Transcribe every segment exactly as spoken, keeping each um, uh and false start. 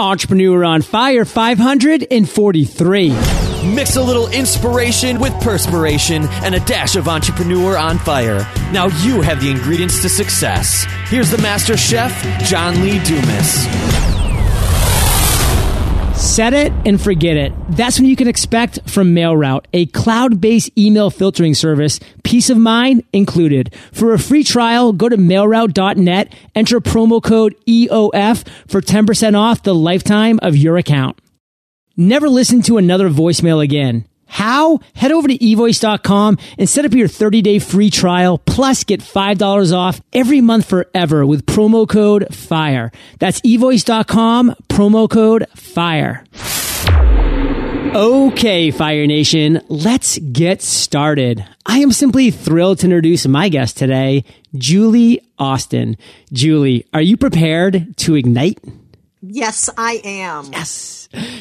Entrepreneur on Fire five hundred forty-three. Mix a little inspiration with perspiration and a dash of Entrepreneur on Fire. Now you have the ingredients to success. Here's the master chef, John Lee Dumas. Set it and forget it. That's what you can expect from MailRoute, a cloud-based email filtering service, peace of mind included. For a free trial, go to mail route dot net, enter promo code E O F for ten percent off the lifetime of your account. Never listen to another voicemail again. How? Head over to e voice dot com and set up your thirty day free trial, plus get five dollars off every month forever with promo code FIRE. That's e voice dot com, promo code FIRE. Okay, Fire Nation, let's get started. I am simply thrilled to introduce my guest today, Julie Austin. Julie, are you prepared to ignite? Yes, I am. Yes.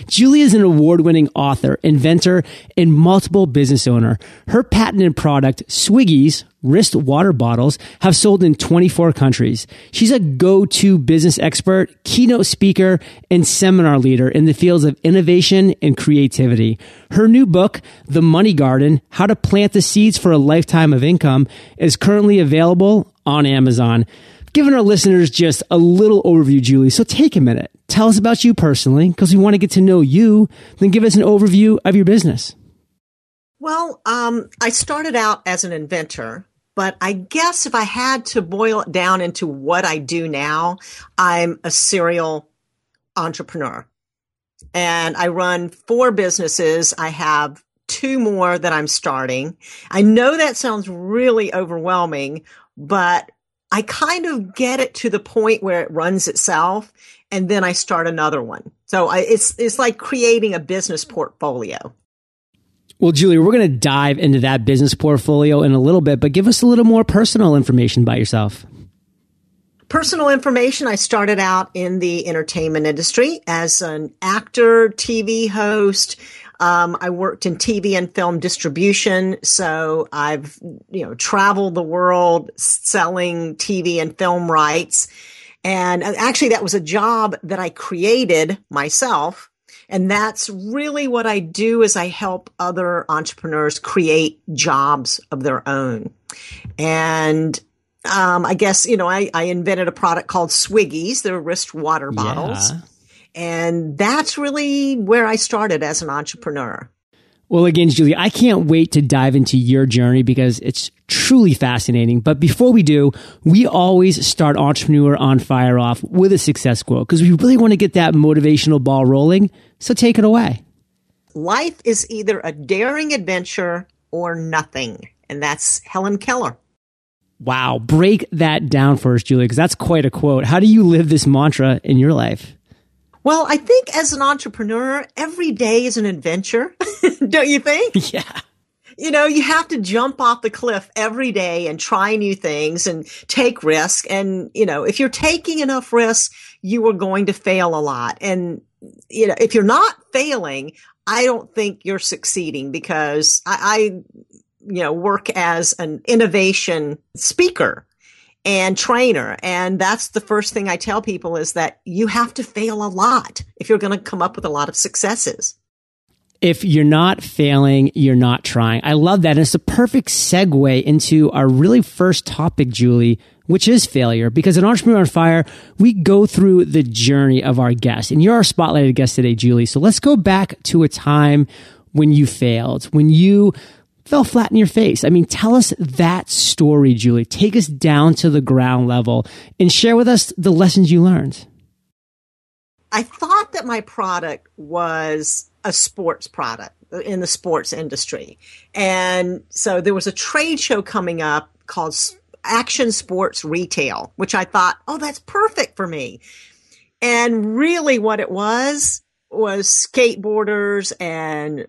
Julie is an award-winning author, inventor, and multiple business owner. Her patented product, Swiggies, wrist water bottles, have sold in twenty-four countries. She's a go-to business expert, keynote speaker, and seminar leader in the fields of innovation and creativity. Her new book, The Money Garden, How to Plant the Seeds for a Lifetime of Income, is currently available on Amazon. Giving our listeners just a little overview, Julie. So take a minute. Tell us about you personally, because we want to get to know you. Then give us an overview of your business. Well, um, I started out as an inventor, but I guess if I had to boil it down into what I do now, I'm a serial entrepreneur. And I run four businesses. I have two more that I'm starting. I know that sounds really overwhelming, but I kind of get it to the point where it runs itself, and then I start another one. So I, it's it's like creating a business portfolio. Well, Julie, we're going to dive into that business portfolio in a little bit, but give us a little more personal information about yourself. Personal information, I started out in the entertainment industry as an actor, T V host. Um, I worked in T V and film distribution, so I've, you know, traveled the world selling T V and film rights. And actually, that was a job that I created myself. And that's really what I do is I help other entrepreneurs create jobs of their own. And um, I guess, you know, I, I invented a product called Swiggies. They're wrist water bottles. Yeah. And that's really where I started as an entrepreneur. Well, again, Julie, I can't wait to dive into your journey because it's truly fascinating. But before we do, we always start Entrepreneur on Fire off with a success quote because we really want to get that motivational ball rolling. So take it away. Life is either a daring adventure or nothing. And that's Helen Keller. Wow. Break that down for us, Julie, because that's quite a quote. How do you live this mantra in your life? Well, I think as an entrepreneur, every day is an adventure, don't you think? Yeah. You know, you have to jump off the cliff every day and try new things and take risks. And, you know, if you're taking enough risks, you are going to fail a lot. And, you know, if you're not failing, I don't think you're succeeding because I, I you know, work as an innovation speaker and trainer. And that's the first thing I tell people is that you have to fail a lot if you're going to come up with a lot of successes. If you're not failing, you're not trying. I love that. And it's a perfect segue into our really first topic, Julie, which is failure. Because at Entrepreneur on Fire, we go through the journey of our guest. And you're our spotlighted guest today, Julie. So let's go back to a time when you failed, when you fell flat in your face. I mean, tell us that story, Julie. Take us down to the ground level and share with us the lessons you learned. I thought that my product was a sports product in the sports industry. And so there was a trade show coming up called Action Sports Retail, which I thought, oh, that's perfect for me. And really what it was, was skateboarders and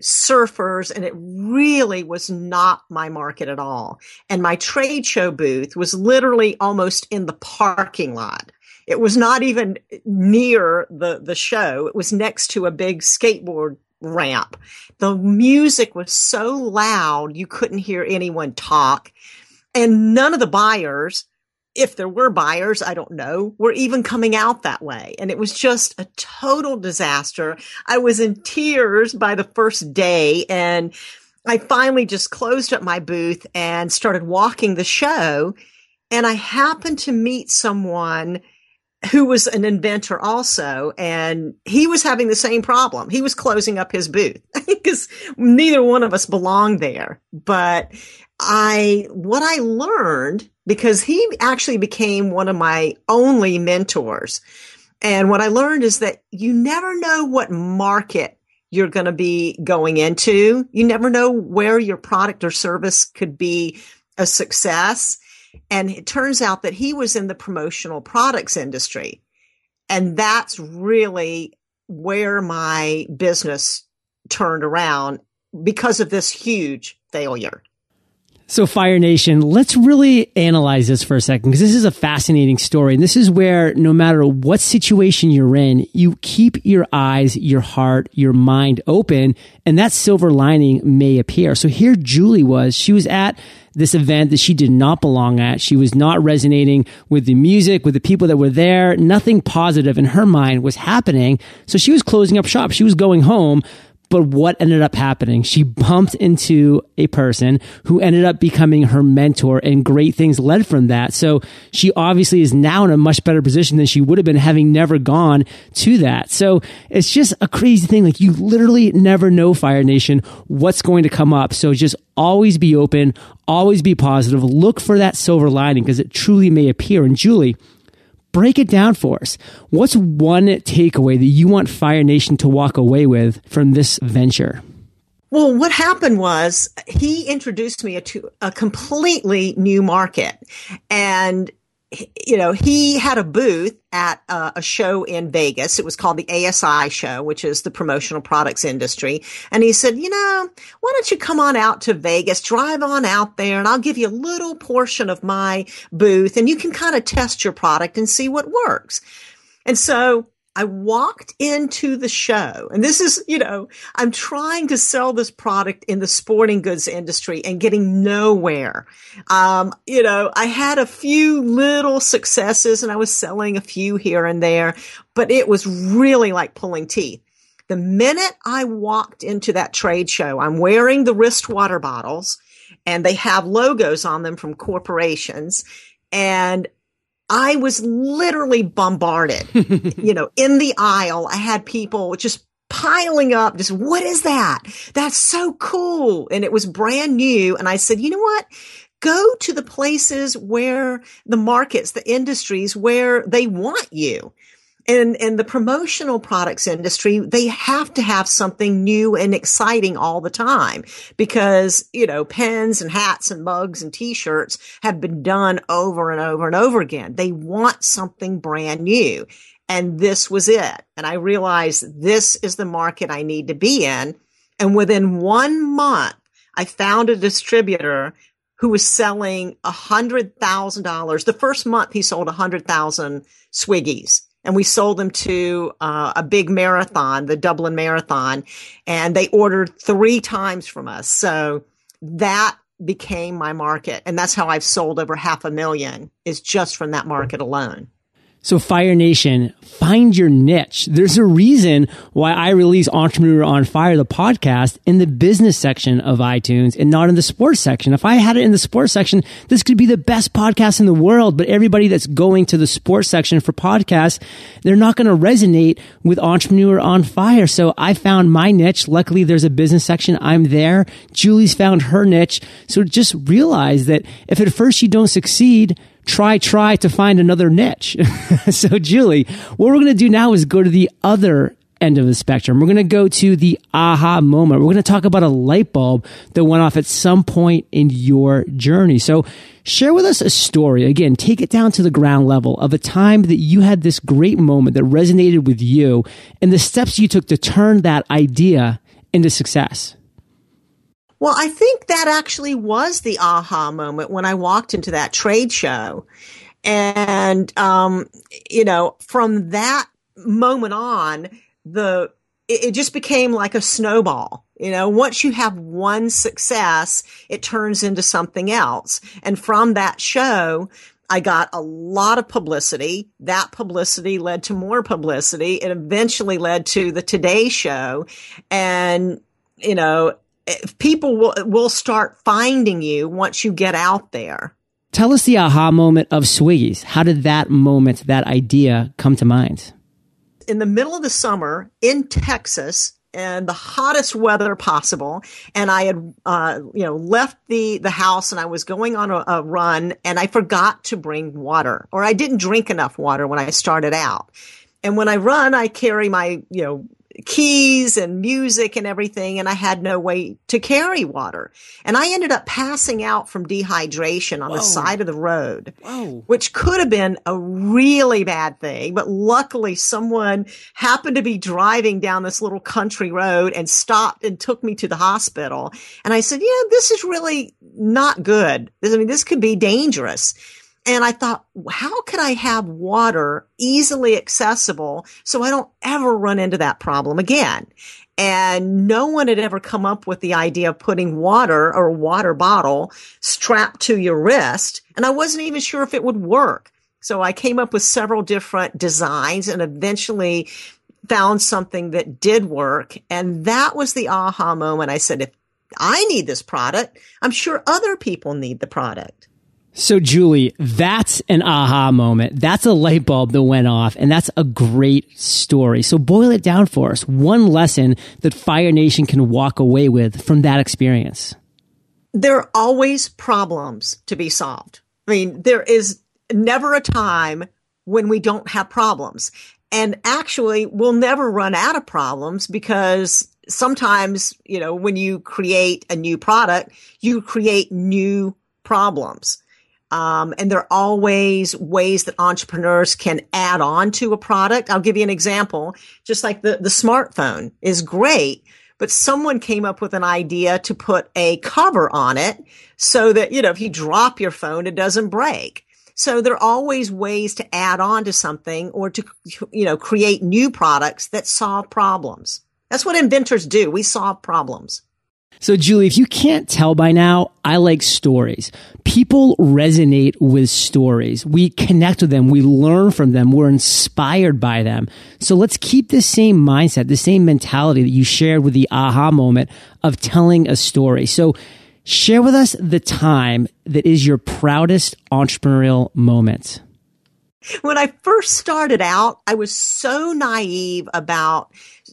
surfers, and it really was not my market at all. And my trade show booth was literally almost in the parking lot. It was not even near the, the show. It was next to a big skateboard ramp. The music was so loud, you couldn't hear anyone talk. And none of the buyers if there were buyers, I don't know, were even coming out that way. And it was just a total disaster. I was in tears by the first day, and I finally just closed up my booth and started walking the show. And I happened to meet someone who was an inventor also, and he was having the same problem. He was closing up his booth because neither one of us belonged there. But I, what I learned, because he actually became one of my only mentors. And what I learned is that you never know what market you're going to be going into. You never know where your product or service could be a success. And it turns out that he was in the promotional products industry. And that's really where my business turned around because of this huge failure. So Fire Nation, let's really analyze this for a second, because this is a fascinating story. And this is where no matter what situation you're in, you keep your eyes, your heart, your mind open, and that silver lining may appear. So here Julie was, she was at this event that she did not belong at. She was not resonating with the music, with the people that were there. Nothing positive in her mind was happening. So she was closing up shop. She was going home. But what ended up happening? She bumped into a person who ended up becoming her mentor, and great things led from that. So she obviously is now in a much better position than she would have been having never gone to that. So it's just a crazy thing. Like, you literally never know, Fire Nation, what's going to come up. So just always be open, always be positive, look for that silver lining, because it truly may appear. And Julie, break it down for us. What's one takeaway that you want Fire Nation to walk away with from this venture? Well, what happened was he introduced me to a completely new market. And, you know, he had a booth at a, a show in Vegas. It was called the A S I Show, which is the promotional products industry. And he said, you know, why don't you come on out to Vegas, drive on out there, and I'll give you a little portion of my booth, and you can kind of test your product and see what works. And so I walked into the show, and this is, you know, I'm trying to sell this product in the sporting goods industry and getting nowhere. Um, you know, I had a few little successes, and I was selling a few here and there, but it was really like pulling teeth. The minute I walked into that trade show, I'm wearing the wrist water bottles, and they have logos on them from corporations, and I was literally bombarded, you know, in the aisle. I had people just piling up, just, what is that? That's so cool. And it was brand new. And I said, you know what? Go to the places where the markets, the industries where they want you. And in the promotional products industry, they have to have something new and exciting all the time, because, you know, pens and hats and mugs and t-shirts have been done over and over and over again. They want something brand new. And this was it. And I realized this is the market I need to be in. And within one month, I found a distributor who was selling one hundred thousand dollars. The first month he sold one hundred thousand Swiggies. And we sold them to uh, a big marathon, the Dublin Marathon, and they ordered three times from us. So that became my market. And that's how I've sold over half a million, is just from that market alone. So Fire Nation, find your niche. There's a reason why I release Entrepreneur on Fire, the podcast, in the business section of iTunes and not in the sports section. If I had it in the sports section, this could be the best podcast in the world. But everybody that's going to the sports section for podcasts, they're not going to resonate with Entrepreneur on Fire. So I found my niche. Luckily, there's a business section. I'm there. Julie's found her niche. So just realize that if at first you don't succeed, Try, try to find another niche. So Julie, what we're going to do now is go to the other end of the spectrum. We're going to go to the aha moment. We're going to talk about a light bulb that went off at some point in your journey. So share with us a story. Again, take it down to the ground level of a time that you had this great moment that resonated with you and the steps you took to turn that idea into success. Well, I think that actually was the aha moment when I walked into that trade show. And, um, you know, from that moment on, the it, it just became like a snowball. You know, once you have one success, it turns into something else. And from that show, I got a lot of publicity. That publicity led to more publicity. It eventually led to the Today Show. And, you know, people will, will start finding you once you get out there. Tell us the aha moment of Swiggies. How did that moment, that idea come to mind? In the middle of the summer in Texas, and the hottest weather possible. And I had, uh, you know, left the, the house and I was going on a, a run and I forgot to bring water, or I didn't drink enough water when I started out. And when I run, I carry my, you know, keys and music and everything. And I had no way to carry water. And I ended up passing out from dehydration on Whoa. the side of the road, Whoa. which could have been a really bad thing. But luckily someone happened to be driving down this little country road and stopped and took me to the hospital. And I said, yeah, this is really not good. I mean, this could be dangerous. And I thought, how could I have water easily accessible so I don't ever run into that problem again? And no one had ever come up with the idea of putting water or a water bottle strapped to your wrist. And I wasn't even sure if it would work. So I came up with several different designs and eventually found something that did work. And that was the aha moment. I said, if I need this product, I'm sure other people need the product. So, Julie, that's an aha moment. That's a light bulb that went off, and that's a great story. So boil it down for us. One lesson that Fire Nation can walk away with from that experience. There are always problems to be solved. I mean, there is never a time when we don't have problems. And actually, we'll never run out of problems because sometimes, you know, when you create a new product, you create new problems. Um, and there are always ways that entrepreneurs can add on to a product. I'll give you an example. Just like the, the smartphone is great, but someone came up with an idea to put a cover on it so that, you know, if you drop your phone, it doesn't break. So there are always ways to add on to something or to, you know, create new products that solve problems. That's what inventors do. We solve problems. So, Julie, if you can't tell by now, I like stories. People resonate with stories. We connect with them. We learn from them. We're inspired by them. So let's keep the same mindset, the same mentality that you shared with the aha moment of telling a story. So share with us the time that is your proudest entrepreneurial moment. When I first started out, I was so naive about,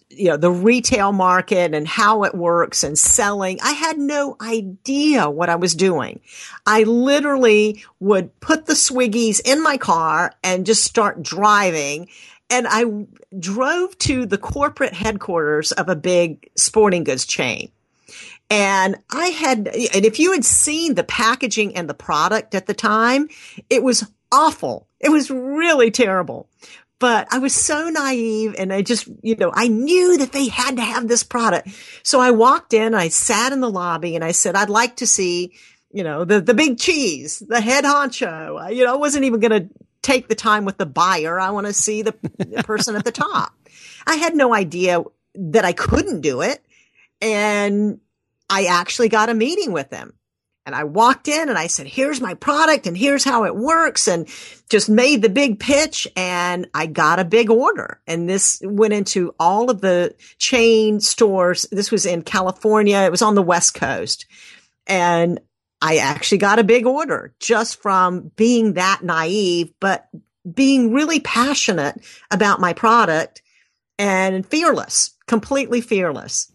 you know, the retail market and how it works and selling. I had no idea what I was doing. I literally would put the Swiggies in my car and just start driving. And I drove to the corporate headquarters of a big sporting goods chain. And I had, and if you had seen the packaging and the product at the time, it was awful. It was really terrible. But I was so naive and I just, you know, I knew that they had to have this product. So I walked in, I sat in the lobby and I said, I'd like to see, you know, the, the big cheese, the head honcho. I, you know, I wasn't even going to take the time with the buyer. I want to see the, the person at the top. I had no idea that I couldn't do it. And I actually got a meeting with them. And I walked in and I said, here's my product and here's how it works, and just made the big pitch, and I got a big order. And this went into all of the chain stores. This was in California. It was on the West Coast. And I actually got a big order just from being that naive, but being really passionate about my product and fearless, completely fearless.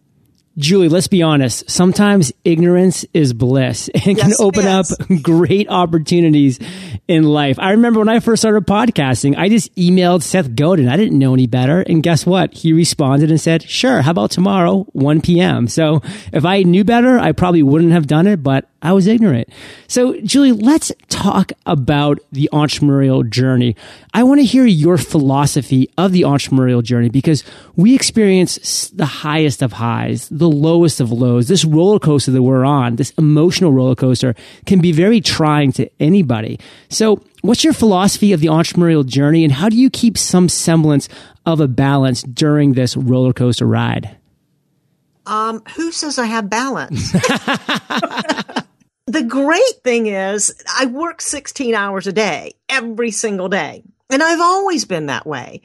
Julie, let's be honest. Sometimes ignorance is bliss and yes, can open up great opportunities in life. I remember when I first started podcasting, I just emailed Seth Godin. I didn't know any better. And guess what? He responded and said, sure, how about tomorrow, one p.m.? So if I knew better, I probably wouldn't have done it, but I was ignorant. So, Julie, let's talk about the entrepreneurial journey. I want to hear your philosophy of the entrepreneurial journey, because we experience the highest of highs, the lowest of lows. This roller coaster that we're on, this emotional roller coaster, can be very trying to anybody. So what's your philosophy of the entrepreneurial journey, and how do you keep some semblance of a balance during this roller coaster ride? Um, who says I have balance? the great thing is I work sixteen hours a day, every single day. And I've always been that way.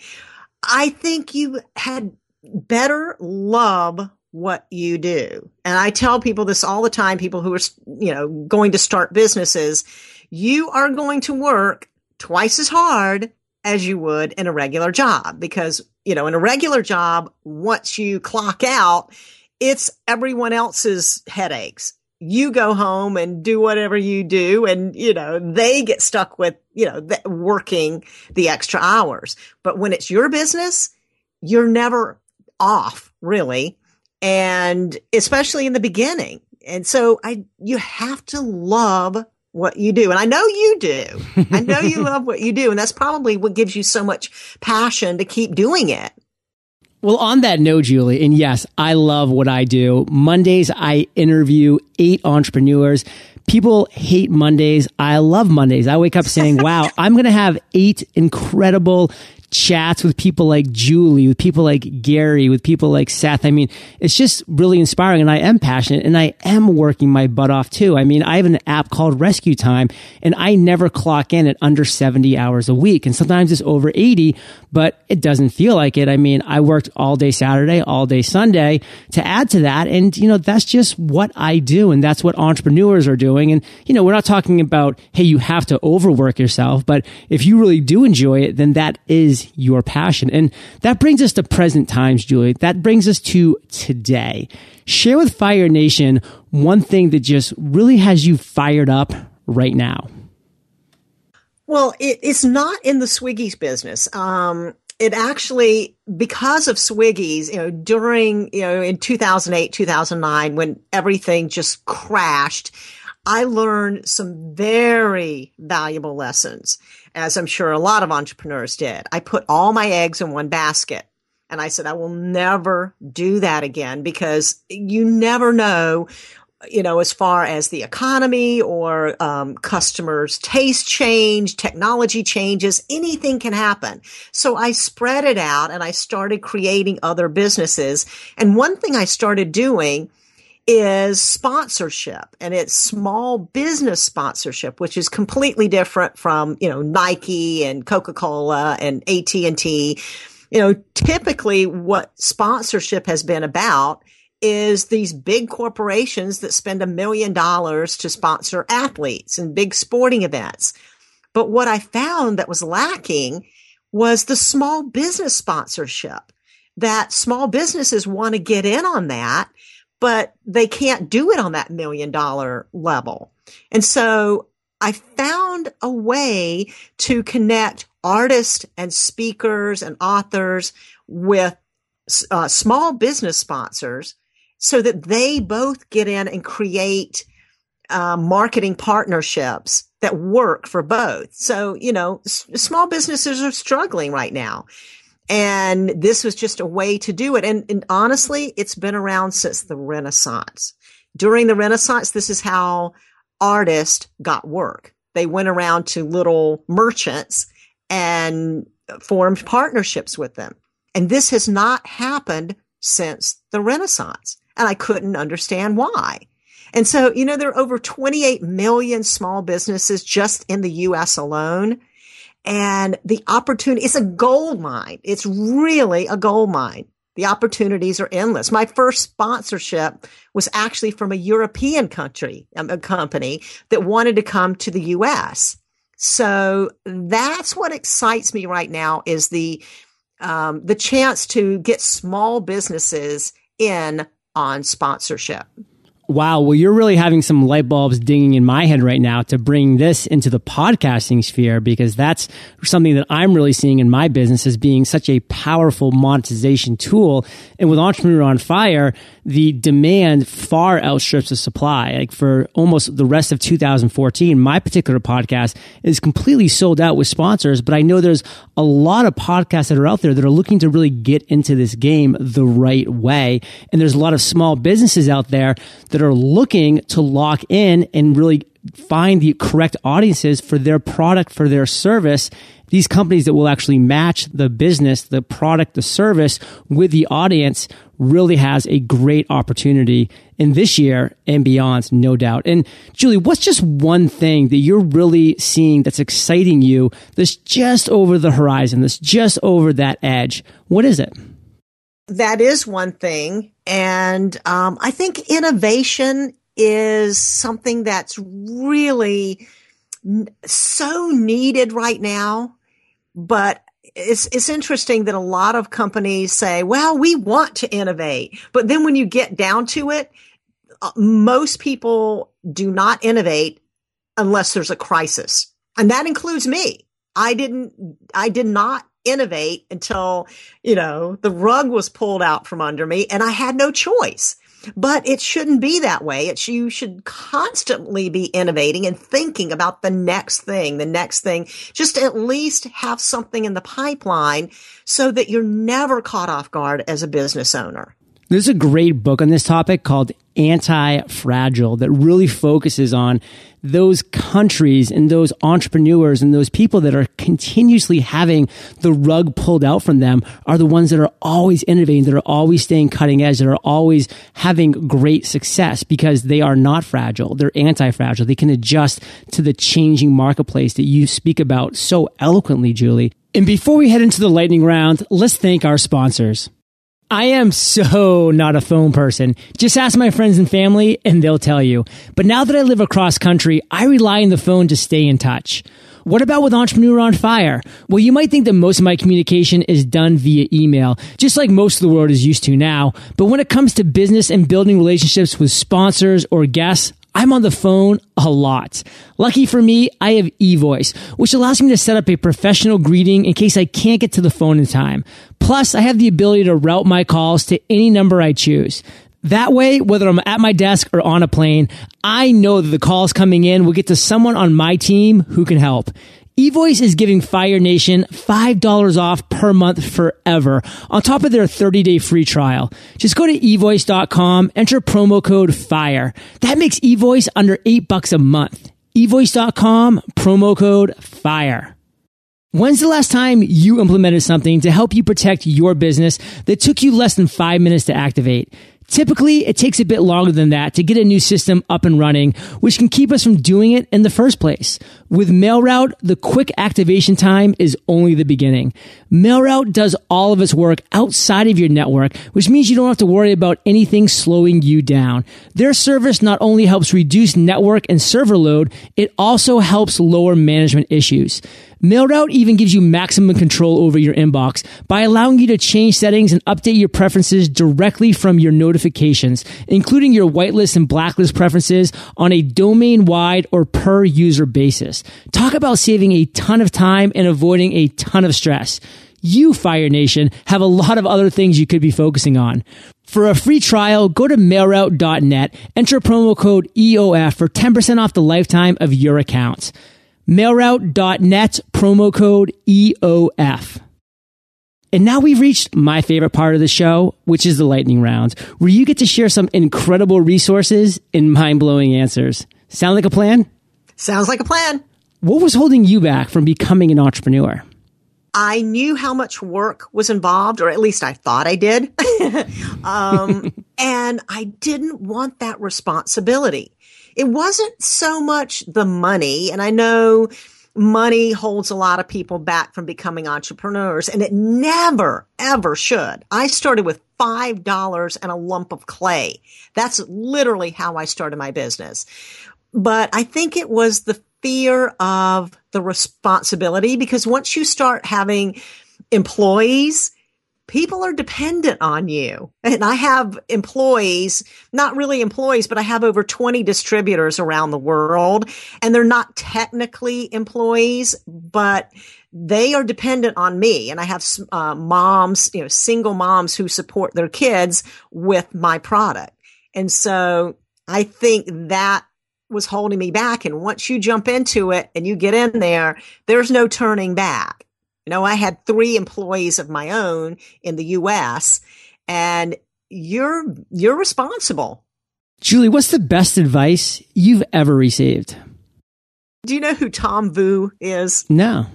I think you had better love what you do. And I tell people this all the time, people who are, you know, going to start businesses, you are going to work twice as hard as you would in a regular job because, you know, in a regular job, once you clock out, it's everyone else's headaches. You go home and do whatever you do. And, you know, they get stuck with, you know, th- working the extra hours. But when it's your business, you're never off, really. And especially in the beginning. And so I, you have to love what you do. And I know you do. I know you love what you do. And that's probably what gives you so much passion to keep doing it. Well, on that note, Julie, and yes, I love what I do. Mondays, I interview eight entrepreneurs. People hate Mondays. I love Mondays. I wake up saying, wow, I'm going to have eight incredible chats with people like Julie, with people like Gary, with people like Seth. I mean, it's just really inspiring, and I am passionate, and I am working my butt off too. I mean, I have an app called Rescue Time, and I never clock in at under seventy hours a week, and sometimes it's over eighty, but it doesn't feel like it. I mean, I worked all day Saturday, all day Sunday to add to that, and, you know, that's just what I do, and that's what entrepreneurs are doing. And, you know, we're not talking about, hey, you have to overwork yourself, but if you really do enjoy it, then that is your passion. And that brings us to present times, Julie. That brings us to today. Share with Fire Nation one thing that just really has you fired up right now. Well, it, it's not in the Swiggies business. Um, it actually, because of Swiggies, you know, during, you know, in two thousand eight, two thousand nine, when everything just crashed, I learned some very valuable lessons, as I'm sure a lot of entrepreneurs did. I put all my eggs in one basket, and I said, I will never do that again, because you never know, you know, as far as the economy or um, customers' taste change, technology changes, anything can happen. So I spread it out, and I started creating other businesses. And one thing I started doing is sponsorship, and it's small business sponsorship, which is completely different from, you know, Nike and Coca-Cola and A T and T. You know, typically what sponsorship has been about is these big corporations that spend a million dollars to sponsor athletes and big sporting events. But what I found that was lacking was the small business sponsorship, that small businesses want to get in on that, but they can't do it on that million dollar level. And so I found a way to connect artists and speakers and authors with uh, small business sponsors so that they both get in and create uh, marketing partnerships that work for both. So, you know, s- small businesses are struggling right now. And this was just a way to do it. And, and honestly, it's been around since the Renaissance. During the Renaissance, this is how artists got work. They went around to little merchants and formed partnerships with them. And this has not happened since the Renaissance. And I couldn't understand why. And so, you know, there are over twenty-eight million small businesses just in the U S alone. And the opportunity, it's a gold mine. It's really a gold mine. The opportunities are endless. My first sponsorship was actually from a European country, a company that wanted to come to the U S. So that's what excites me right now, is the, um, the chance to get small businesses in on sponsorship. Wow. Well, you're really having some light bulbs dinging in my head right now to bring this into the podcasting sphere, because that's something that I'm really seeing in my business as being such a powerful monetization tool. And with Entrepreneur on Fire, the demand far outstrips the supply. Like for almost the rest of two thousand fourteen, my particular podcast is completely sold out with sponsors, but I know there's a lot of podcasts that are out there that are looking to really get into this game the right way. And there's a lot of small businesses out there that are looking to lock in and really find the correct audiences for their product, for their service. These companies that will actually match the business, the product, the service with the audience really has a great opportunity in this year and beyond, no doubt. And Julie, what's just one thing that you're really seeing that's exciting you, that's just over the horizon, that's just over that edge? What is it? That is one thing. And um, I think innovation is something that's really so needed right now. But it's it's interesting that a lot of companies say, well, we want to innovate. But then when you get down to it, uh, most people do not innovate unless there's a crisis. And that includes me. I didn't, I did not innovate until, you know, the rug was pulled out from under me and I had no choice. But it shouldn't be that way. It's, you should constantly be innovating and thinking about the next thing, the next thing, just at least have something in the pipeline so that you're never caught off guard as a business owner. There's a great book on this topic called Anti-Fragile that really focuses on those countries and those entrepreneurs and those people that are continuously having the rug pulled out from them are the ones that are always innovating, that are always staying cutting edge, that are always having great success because they are not fragile. They're anti-fragile. They can adjust to the changing marketplace that you speak about so eloquently, Julie. And before we head into the lightning round, let's thank our sponsors. I am so not a phone person. Just ask my friends and family and they'll tell you. But now that I live across country, I rely on the phone to stay in touch. What about with Entrepreneur on Fire? Well, you might think that most of my communication is done via email, just like most of the world is used to now. But when it comes to business and building relationships with sponsors or guests, I'm on the phone a lot. Lucky for me, I have eVoice, which allows me to set up a professional greeting in case I can't get to the phone in time. Plus, I have the ability to route my calls to any number I choose. That way, whether I'm at my desk or on a plane, I know that the calls coming in will get to someone on my team who can help. eVoice is giving Fire Nation five dollars off per month forever on top of their thirty day free trial. Just go to e voice dot com, enter promo code FIRE. That makes eVoice under eight bucks a month. e voice dot com, promo code FIRE. When's the last time you implemented something to help you protect your business that took you less than five minutes to activate? Typically, it takes a bit longer than that to get a new system up and running, which can keep us from doing it in the first place. With MailRoute, the quick activation time is only the beginning. MailRoute does all of its work outside of your network, which means you don't have to worry about anything slowing you down. Their service not only helps reduce network and server load, it also helps lower management issues. MailRoute even gives you maximum control over your inbox by allowing you to change settings and update your preferences directly from your notifications, including your whitelist and blacklist preferences on a domain-wide or per-user basis. Talk about saving a ton of time and avoiding a ton of stress. You, Fire Nation, have a lot of other things you could be focusing on. For a free trial, go to mail route dot net, enter promo code E O F for ten percent off the lifetime of your account. mail route dot net, promo code E O F. And now we've reached my favorite part of the show, which is the lightning round, where you get to share some incredible resources and mind-blowing answers. Sound like a plan? Sounds like a plan. What was holding you back from becoming an entrepreneur? I knew how much work was involved, or at least I thought I did. um, and I didn't want that responsibility. It wasn't so much the money, and I know money holds a lot of people back from becoming entrepreneurs, and it never, ever should. I started with five dollars and a lump of clay. That's literally how I started my business. But I think it was the fear of the responsibility, because once you start having employees, people are dependent on you. And I have employees, not really employees, but I have over twenty distributors around the world. And they're not technically employees, but they are dependent on me. And I have uh, moms, you know, single moms who support their kids with my product. And so I think that was holding me back. And once you jump into it and you get in there, there's no turning back. You know, I had three employees of my own in the U S, and you're you're responsible. Julie, what's the best advice you've ever received? Do you know who Tom Vu is? No.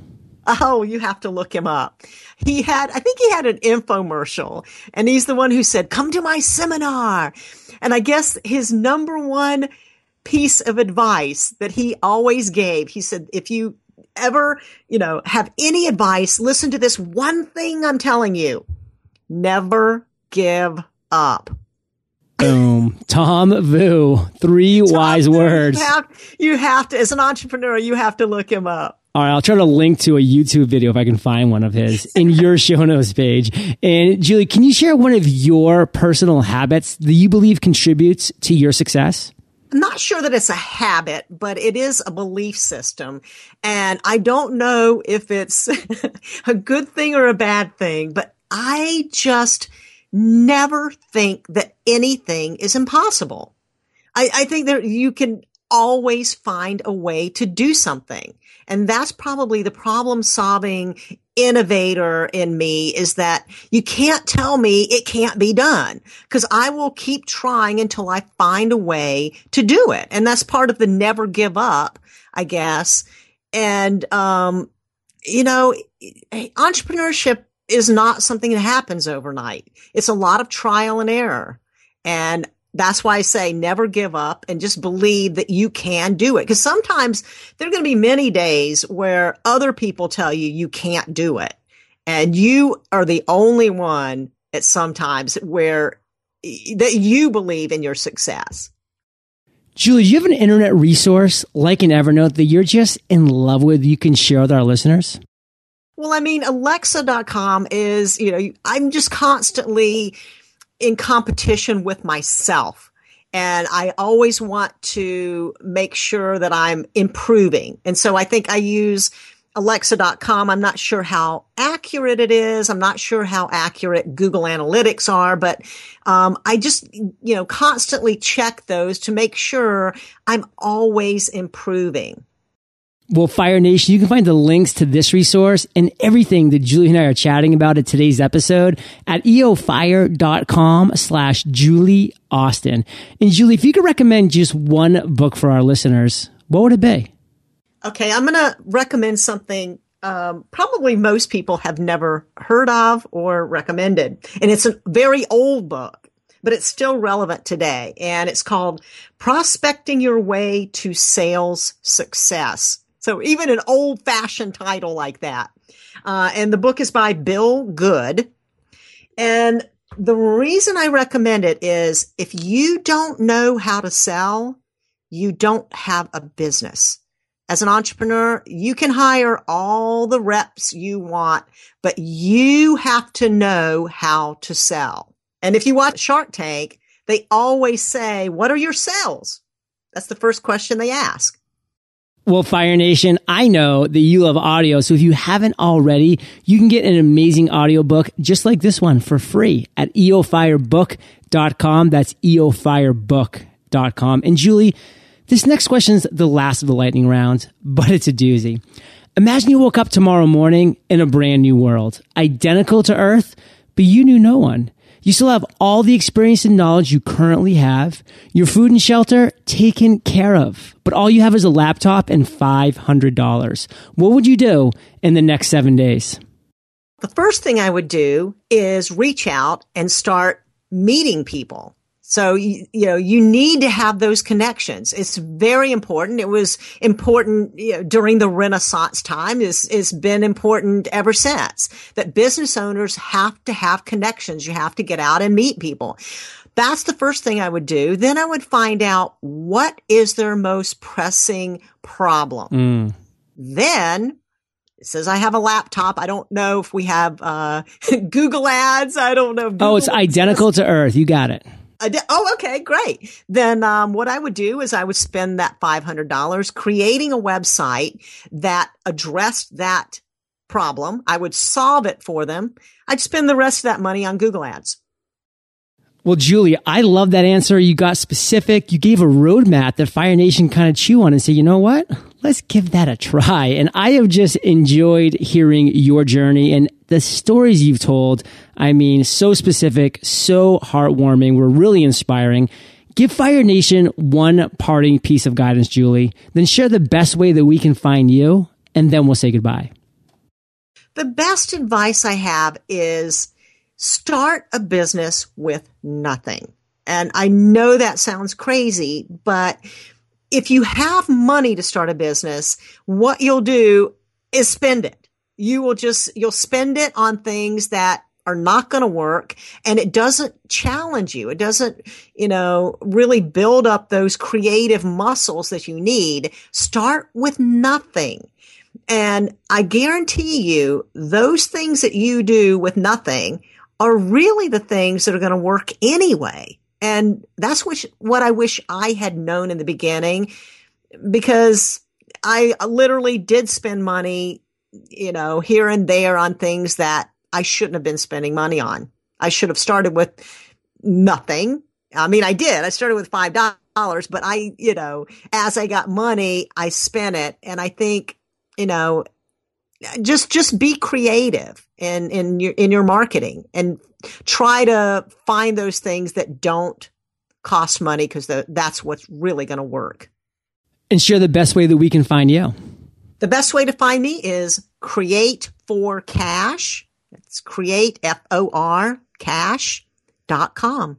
Oh, you have to look him up. He had, I think he had an infomercial, and he's the one who said, come to my seminar. And I guess his number one piece of advice that he always gave, he said, if you ever, you know, have any advice, listen to this one thing I'm telling you, never give up. Boom. Tom Vu. Three Tom wise Vu, words. You have, you have to, as an entrepreneur, you have to look him up. All right, I'll try to link to a YouTube video if I can find one of his in your show notes page. And Julie, can you share one of your personal habits that you believe contributes to your success? I'm not sure that it's a habit, but it is a belief system. And I don't know if it's a good thing or a bad thing, but I just never think that anything is impossible. I, I think that you can always find a way to do something. And that's probably the problem solving innovator in me, is that you can't tell me it can't be done, because I will keep trying until I find a way to do it. And that's part of the never give up, I guess. And, um, you know, entrepreneurship is not something that happens overnight. It's a lot of trial and error. And that's why I say never give up and just believe that you can do it. Because sometimes there are going to be many days where other people tell you you can't do it. And you are the only one at sometimes where that you believe in your success. Julie, do you have an internet resource like an Evernote that you're just in love with you can share with our listeners? Well, I mean, Alexa dot com is, you know, I'm just constantly in competition with myself. And I always want to make sure that I'm improving. And so I think I use Alexa dot com. I'm not sure how accurate it is. I'm not sure how accurate Google Analytics are, but um, I just, you know, constantly check those to make sure I'm always improving. Well, Fire Nation, you can find the links to this resource and everything that Julie and I are chatting about in today's episode at eofire.com slash Julie Austin. And Julie, if you could recommend just one book for our listeners, what would it be? Okay, I'm going to recommend something um, probably most people have never heard of or recommended. And it's a very old book, but it's still relevant today. And it's called Prospecting Your Way to Sales Success. So even an old-fashioned title like that. Uh, and the book is by Bill Good. And the reason I recommend it is if you don't know how to sell, you don't have a business. As an entrepreneur, you can hire all the reps you want, but you have to know how to sell. And if you watch Shark Tank, they always say, what are your sales? That's the first question they ask. Well, Fire Nation, I know that you love audio. So if you haven't already, you can get an amazing audiobook just like this one for free at e o fire book dot com. That's e o fire book dot com. And Julie, this next question is the last of the lightning round, but it's a doozy. Imagine you woke up tomorrow morning in a brand new world, identical to Earth, but you knew no one. You still have all the experience and knowledge you currently have, your food and shelter taken care of, but all you have is a laptop and five hundred dollars. What would you do in the next seven days? The first thing I would do is reach out and start meeting people. So, you know, you need to have those connections. It's very important. It was important, you know, during the Renaissance time. It's, it's been important ever since that business owners have to have connections. You have to get out and meet people. That's the first thing I would do. Then I would find out what is their most pressing problem. Mm. Then it says, I have a laptop. I don't know if we have uh, Google ads. I don't know. Google oh, it's identical to Earth. You got it. Oh, okay, great. Then um, what I would do is I would spend that five hundred dollars creating a website that addressed that problem. I would solve it for them. I'd spend the rest of that money on Google ads. Well, Julie, I love that answer. You got specific. You gave a roadmap that Fire Nation kind of chew on and say, you know what? Let's give that a try. And I have just enjoyed hearing your journey and the stories you've told. I mean, so specific, so heartwarming. We're really inspiring. Give Fire Nation one parting piece of guidance, Julie. Then share the best way that we can find you, and then we'll say goodbye. The best advice I have is start a business with nothing. And I know that sounds crazy, but if you have money to start a business, what you'll do is spend it. You will just, you'll spend it on things that are not going to work, and it doesn't challenge you. It doesn't, you know, really build up those creative muscles that you need. Start with nothing. And I guarantee you, those things that you do with nothing are really the things that are going to work anyway. And that's which, what I wish I had known in the beginning, because I literally did spend money, you know, here and there on things that I shouldn't have been spending money on. I should have started with nothing. I mean, I did. I started with five dollars, but I, you know, as I got money, I spent it. And I think, you know, just, just be creative in, in your, in your marketing, and try to find those things that don't cost money, because that's what's really going to work. And share the best way that we can find you. The best way to find me is Create for Cash. It's create, F O R, cash dot com.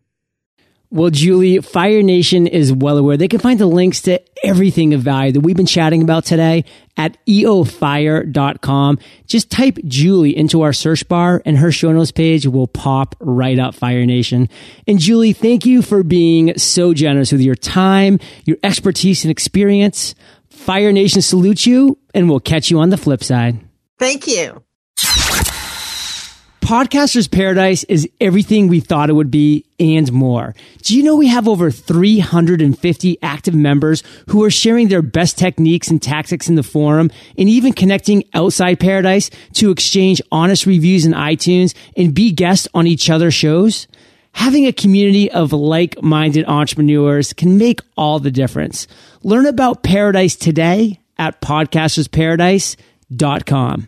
Well, Julie, Fire Nation is well aware. They can find the links to everything of value that we've been chatting about today at e o fire dot com. Just type Julie into our search bar and her show notes page will pop right up, Fire Nation. And Julie, thank you for being so generous with your time, your expertise and experience. Fire Nation salutes you, and we'll catch you on the flip side. Thank you. Podcaster's Paradise is everything we thought it would be and more. Do you know we have over three hundred fifty active members who are sharing their best techniques and tactics in the forum, and even connecting outside Paradise to exchange honest reviews in iTunes and be guests on each other's shows? Having a community of like-minded entrepreneurs can make all the difference. Learn about Paradise today at podcasters paradise dot com.